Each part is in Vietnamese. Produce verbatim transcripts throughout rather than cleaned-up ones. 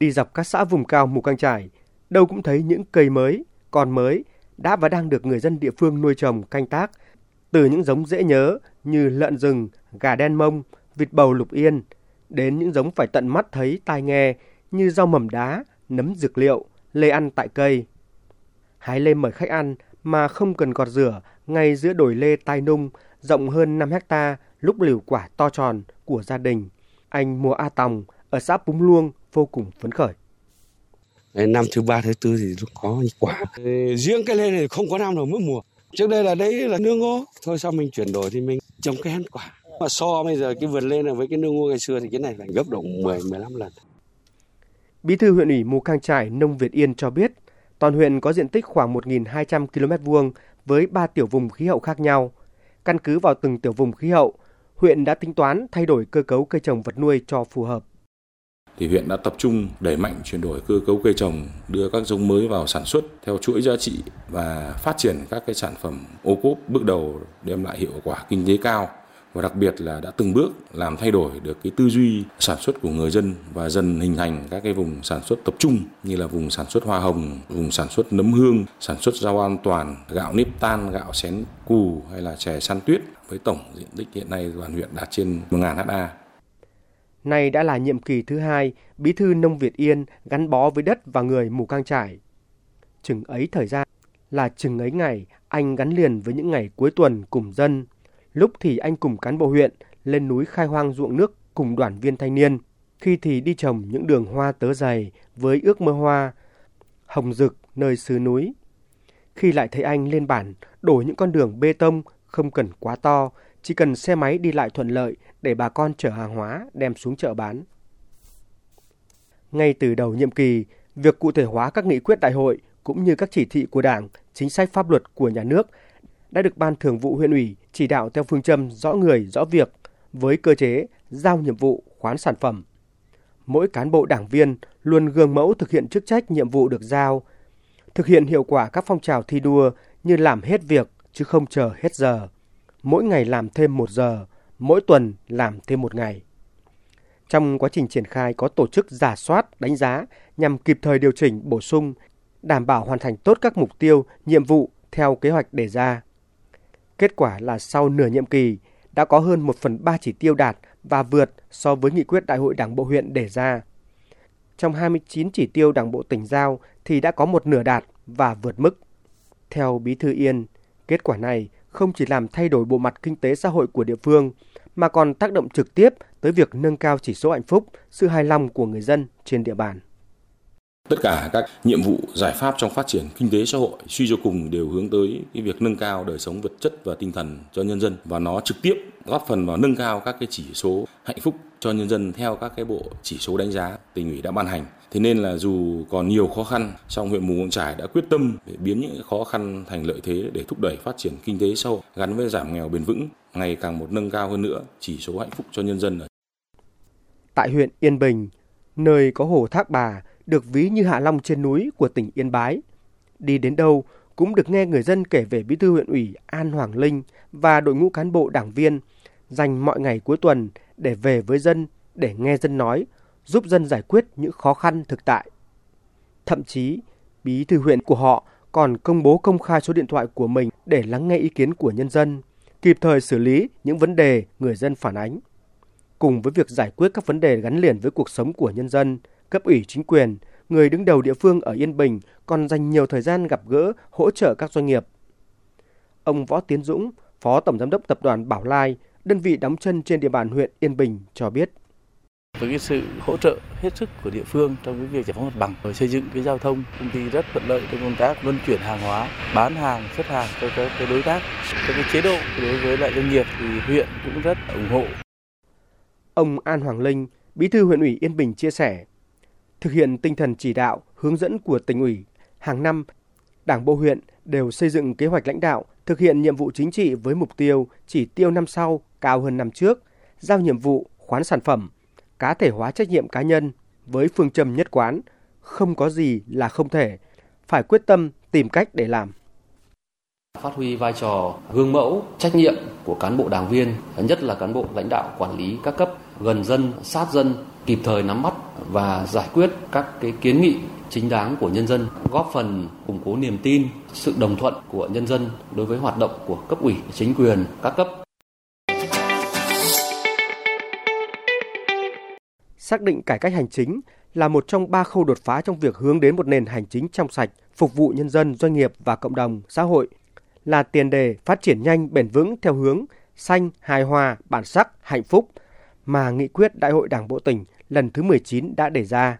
Đi dọc các xã vùng cao Mù Cang Chải, đâu cũng thấy những cây mới, còn mới, đã và đang được người dân địa phương nuôi trồng, canh tác. Từ những giống dễ nhớ như lợn rừng, gà đen mông, vịt bầu lục yên, đến những giống phải tận mắt thấy tai nghe như rau mầm đá, nấm dược liệu, lê ăn tại cây. Hái lê mời khách ăn mà không cần gọt rửa ngay giữa đồi lê Tai Nung rộng hơn năm hectare lúc lỉu quả to tròn của gia đình. Anh Mùa A Tòng ở xã Púng Luông vô cùng phấn khởi. Năm thứ ba, thứ tư thì có quả. Riêng cái lê này không có năm nào mất mùa. Trước đây là đấy là nương ngô. Thôi sau mình chuyển đổi thì mình trồng cái ăn quả. Mà so bây giờ cái vườn lê này với cái nương ngô ngày xưa thì cái này là gấp độ mười, mười lăm lần. Bí thư huyện ủy Mù Cang Chải Nông Việt Yên cho biết, toàn huyện có diện tích khoảng một nghìn hai trăm ki lô mét vuông với ba tiểu vùng khí hậu khác nhau. Căn cứ vào từng tiểu vùng khí hậu, huyện đã tính toán thay đổi cơ cấu cây trồng vật nuôi cho phù hợp. Thì huyện đã tập trung đẩy mạnh chuyển đổi cơ cấu cây trồng, đưa các giống mới vào sản xuất theo chuỗi giá trị và phát triển các cái sản phẩm ô cốp bước đầu đem lại hiệu quả kinh tế cao. Và đặc biệt là đã từng bước làm thay đổi được cái tư duy sản xuất của người dân và dần hình thành các cái vùng sản xuất tập trung như là vùng sản xuất hoa hồng, vùng sản xuất nấm hương, sản xuất rau an toàn, gạo nếp tan, gạo xén cù hay là chè san tuyết với tổng diện tích hiện nay toàn huyện đạt trên một nghìn héc ta. Nay đã là nhiệm kỳ thứ hai, Bí thư Nông Việt Yên gắn bó với đất và người Mù Cang Chải. Chừng ấy thời gian là chừng ấy ngày anh gắn liền với những ngày cuối tuần cùng dân. Lúc thì anh cùng cán bộ huyện lên núi khai hoang ruộng nước cùng đoàn viên thanh niên. Khi thì đi trồng những đường hoa tớ dày với ước mơ hoa, hồng rực nơi xứ núi. Khi lại thấy anh lên bản đổ những con đường bê tông không cần quá to, chỉ cần xe máy đi lại thuận lợi để bà con chở hàng hóa đem xuống chợ bán. Ngay từ đầu nhiệm kỳ, việc cụ thể hóa các nghị quyết đại hội cũng như các chỉ thị của Đảng, chính sách pháp luật của nhà nước đã được Ban Thường vụ huyện ủy chỉ đạo theo phương châm rõ người, rõ việc với cơ chế giao nhiệm vụ, khoán sản phẩm. Mỗi cán bộ đảng viên luôn gương mẫu thực hiện chức trách nhiệm vụ được giao, thực hiện hiệu quả các phong trào thi đua như làm hết việc chứ không chờ hết giờ, mỗi ngày làm thêm một giờ, mỗi tuần làm thêm một ngày. Trong quá trình triển khai có tổ chức rà soát, đánh giá nhằm kịp thời điều chỉnh, bổ sung, đảm bảo hoàn thành tốt các mục tiêu, nhiệm vụ theo kế hoạch đề ra. Kết quả là sau nửa nhiệm kỳ, đã có hơn một phần ba chỉ tiêu đạt và vượt so với nghị quyết đại hội Đảng bộ huyện đề ra. Trong hai mươi chín chỉ tiêu Đảng bộ tỉnh giao thì đã có một nửa đạt và vượt mức. Theo Bí thư Yên, kết quả này không chỉ làm thay đổi bộ mặt kinh tế xã hội của địa phương, mà còn tác động trực tiếp tới việc nâng cao chỉ số hạnh phúc, sự hài lòng của người dân trên địa bàn. Tất cả các nhiệm vụ, giải pháp trong phát triển kinh tế xã hội suy cho cùng đều hướng tới cái việc nâng cao đời sống vật chất và tinh thần cho nhân dân, và nó trực tiếp góp phần vào nâng cao các cái chỉ số hạnh phúc cho nhân dân theo các cái bộ chỉ số đánh giá tỉnh ủy đã ban hành. Thế nên là dù còn nhiều khó khăn, song huyện Mù Cang Chải đã quyết tâm để biến những khó khăn thành lợi thế để thúc đẩy phát triển kinh tế xã hội gắn với giảm nghèo bền vững, ngày càng một nâng cao hơn nữa chỉ số hạnh phúc cho nhân dân. Tại huyện Yên Bình, nơi có hồ Thác Bà được ví như Hạ Long trên núi của tỉnh Yên Bái. Đi đến đâu cũng được nghe người dân kể về Bí thư huyện ủy An Hoàng Linh và đội ngũ cán bộ đảng viên dành mọi ngày cuối tuần để về với dân, để nghe dân nói, giúp dân giải quyết những khó khăn thực tại. Thậm chí, Bí thư huyện của họ còn công bố công khai số điện thoại của mình để lắng nghe ý kiến của nhân dân, kịp thời xử lý những vấn đề người dân phản ánh. Cùng với việc giải quyết các vấn đề gắn liền với cuộc sống của nhân dân, cấp ủy chính quyền, người đứng đầu địa phương ở Yên Bình còn dành nhiều thời gian gặp gỡ, hỗ trợ các doanh nghiệp. Ông Võ Tiến Dũng, Phó Tổng Giám đốc Tập đoàn Bảo Lai, đơn vị đóng chân trên địa bàn huyện Yên Bình cho biết. Với cái sự hỗ trợ hết sức của địa phương trong cái việc giải phóng mặt bằng và xây dựng cái giao thông, công ty rất thuận lợi trong công tác vận chuyển hàng hóa, bán hàng, xuất hàng cho các cái đối tác. Các cái chế độ đối với lại doanh nghiệp thì huyện cũng rất ủng hộ. Ông An Hoàng Linh, Bí thư huyện ủy Yên Bình chia sẻ, thực hiện tinh thần chỉ đạo, hướng dẫn của tỉnh ủy, hàng năm, Đảng bộ huyện đều xây dựng kế hoạch lãnh đạo, thực hiện nhiệm vụ chính trị với mục tiêu chỉ tiêu năm sau cao hơn năm trước, giao nhiệm vụ, khoán sản phẩm, cá thể hóa trách nhiệm cá nhân với phương châm nhất quán, không có gì là không thể, phải quyết tâm tìm cách để làm. Phát huy vai trò gương mẫu, trách nhiệm của cán bộ đảng viên, nhất là cán bộ lãnh đạo quản lý các cấp, gần dân, sát dân, kịp thời nắm bắt và giải quyết các cái kiến nghị chính đáng của nhân dân, góp phần củng cố niềm tin, sự đồng thuận của nhân dân đối với hoạt động của cấp ủy, chính quyền các cấp. Xác định cải cách hành chính là một trong ba khâu đột phá trong việc hướng đến một nền hành chính trong sạch, phục vụ nhân dân, doanh nghiệp và cộng đồng xã hội, là tiền đề phát triển nhanh, bền vững theo hướng xanh, hài hòa, bản sắc, hạnh phúc mà nghị quyết Đại hội Đảng bộ tỉnh lần thứ mười chín đã đề ra.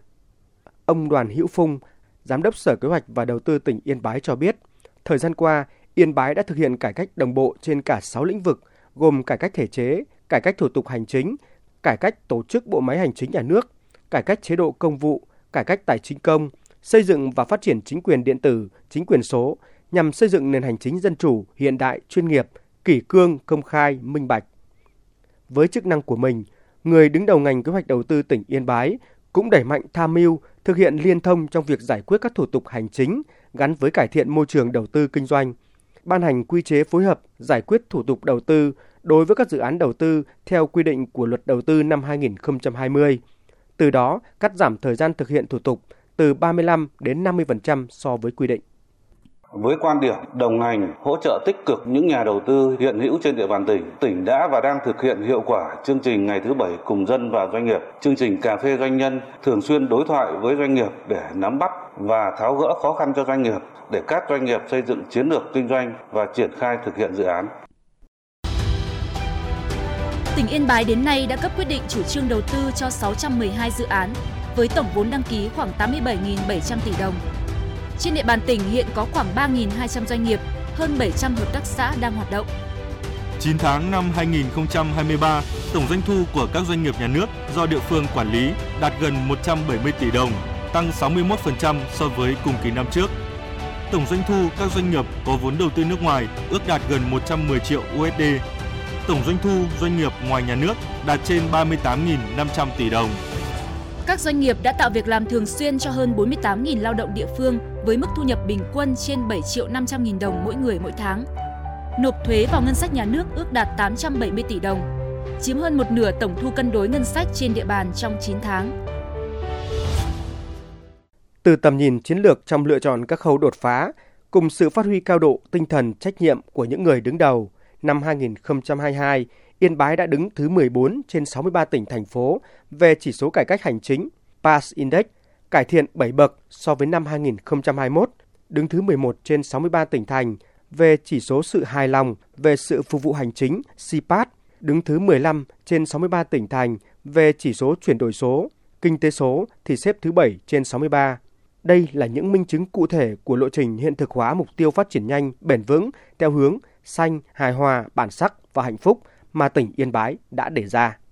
Ông Đoàn Hữu Phung, Giám đốc Sở Kế hoạch và Đầu tư tỉnh Yên Bái cho biết, thời gian qua, Yên Bái đã thực hiện cải cách đồng bộ trên cả sáu lĩnh vực, gồm cải cách thể chế, cải cách thủ tục hành chính, cải cách tổ chức bộ máy hành chính nhà nước, cải cách chế độ công vụ, cải cách tài chính công, xây dựng và phát triển chính quyền điện tử, chính quyền số, nhằm xây dựng nền hành chính dân chủ, hiện đại, chuyên nghiệp, kỷ cương, công khai, minh bạch. Với chức năng của mình, người đứng đầu ngành kế hoạch đầu tư tỉnh Yên Bái cũng đẩy mạnh tham mưu, thực hiện liên thông trong việc giải quyết các thủ tục hành chính gắn với cải thiện môi trường đầu tư kinh doanh, ban hành quy chế phối hợp giải quyết thủ tục đầu tư đối với các dự án đầu tư theo quy định của Luật Đầu tư năm hai nghìn không trăm hai mươi. Từ đó, cắt giảm thời gian thực hiện thủ tục từ ba mươi lăm đến năm mươi phần trăm so với quy định. Với quan điểm đồng hành hỗ trợ tích cực những nhà đầu tư hiện hữu trên địa bàn tỉnh, tỉnh đã và đang thực hiện hiệu quả chương trình ngày thứ bảy cùng dân và doanh nghiệp, chương trình cà phê doanh nhân, thường xuyên đối thoại với doanh nghiệp để nắm bắt và tháo gỡ khó khăn cho doanh nghiệp, để các doanh nghiệp xây dựng chiến lược kinh doanh và triển khai thực hiện dự án. Tỉnh Yên Bái đến nay đã cấp quyết định chủ trương đầu tư cho sáu trăm mười hai dự án với tổng vốn đăng ký khoảng tám mươi bảy nghìn bảy trăm tỷ đồng. Trên địa bàn tỉnh hiện có khoảng ba nghìn hai trăm doanh nghiệp, hơn bảy trăm hợp tác xã đang hoạt động. chín tháng năm hai nghìn không trăm hai mươi ba, tổng doanh thu của các doanh nghiệp nhà nước do địa phương quản lý đạt gần một trăm bảy mươi tỷ đồng, tăng sáu mươi mốt phần trăm so với cùng kỳ năm trước. Tổng doanh thu các doanh nghiệp có vốn đầu tư nước ngoài ước đạt gần một trăm mười triệu u ét đê. Tổng doanh thu doanh nghiệp ngoài nhà nước đạt trên ba mươi tám nghìn năm trăm tỷ đồng. Các doanh nghiệp đã tạo việc làm thường xuyên cho hơn bốn mươi tám nghìn lao động địa phương với mức thu nhập bình quân trên bảy triệu năm trăm nghìn đồng mỗi người mỗi tháng. Nộp thuế vào ngân sách nhà nước ước đạt tám trăm bảy mươi tỷ đồng, chiếm hơn một nửa tổng thu cân đối ngân sách trên địa bàn trong chín tháng. Từ tầm nhìn chiến lược trong lựa chọn các khâu đột phá, cùng sự phát huy cao độ tinh thần trách nhiệm của những người đứng đầu, năm hai nghìn không trăm hai mươi hai, Yên Bái đã đứng thứ mười bốn trên sáu mươi ba tỉnh, thành phố về chỉ số cải cách hành chính ét i pê a s Index, cải thiện bảy bậc so với năm hai nghìn không trăm hai mươi mốt, đứng thứ mười một trên sáu mươi ba tỉnh, thành về chỉ số sự hài lòng về sự phục vụ hành chính SIPAS, đứng thứ mười lăm trên sáu mươi ba tỉnh, thành về chỉ số chuyển đổi số, kinh tế số thì xếp thứ bảy trên sáu mươi ba. Đây là những minh chứng cụ thể của lộ trình hiện thực hóa mục tiêu phát triển nhanh, bền vững theo hướng xanh, hài hòa, bản sắc và hạnh phúc mà tỉnh Yên Bái đã đề ra.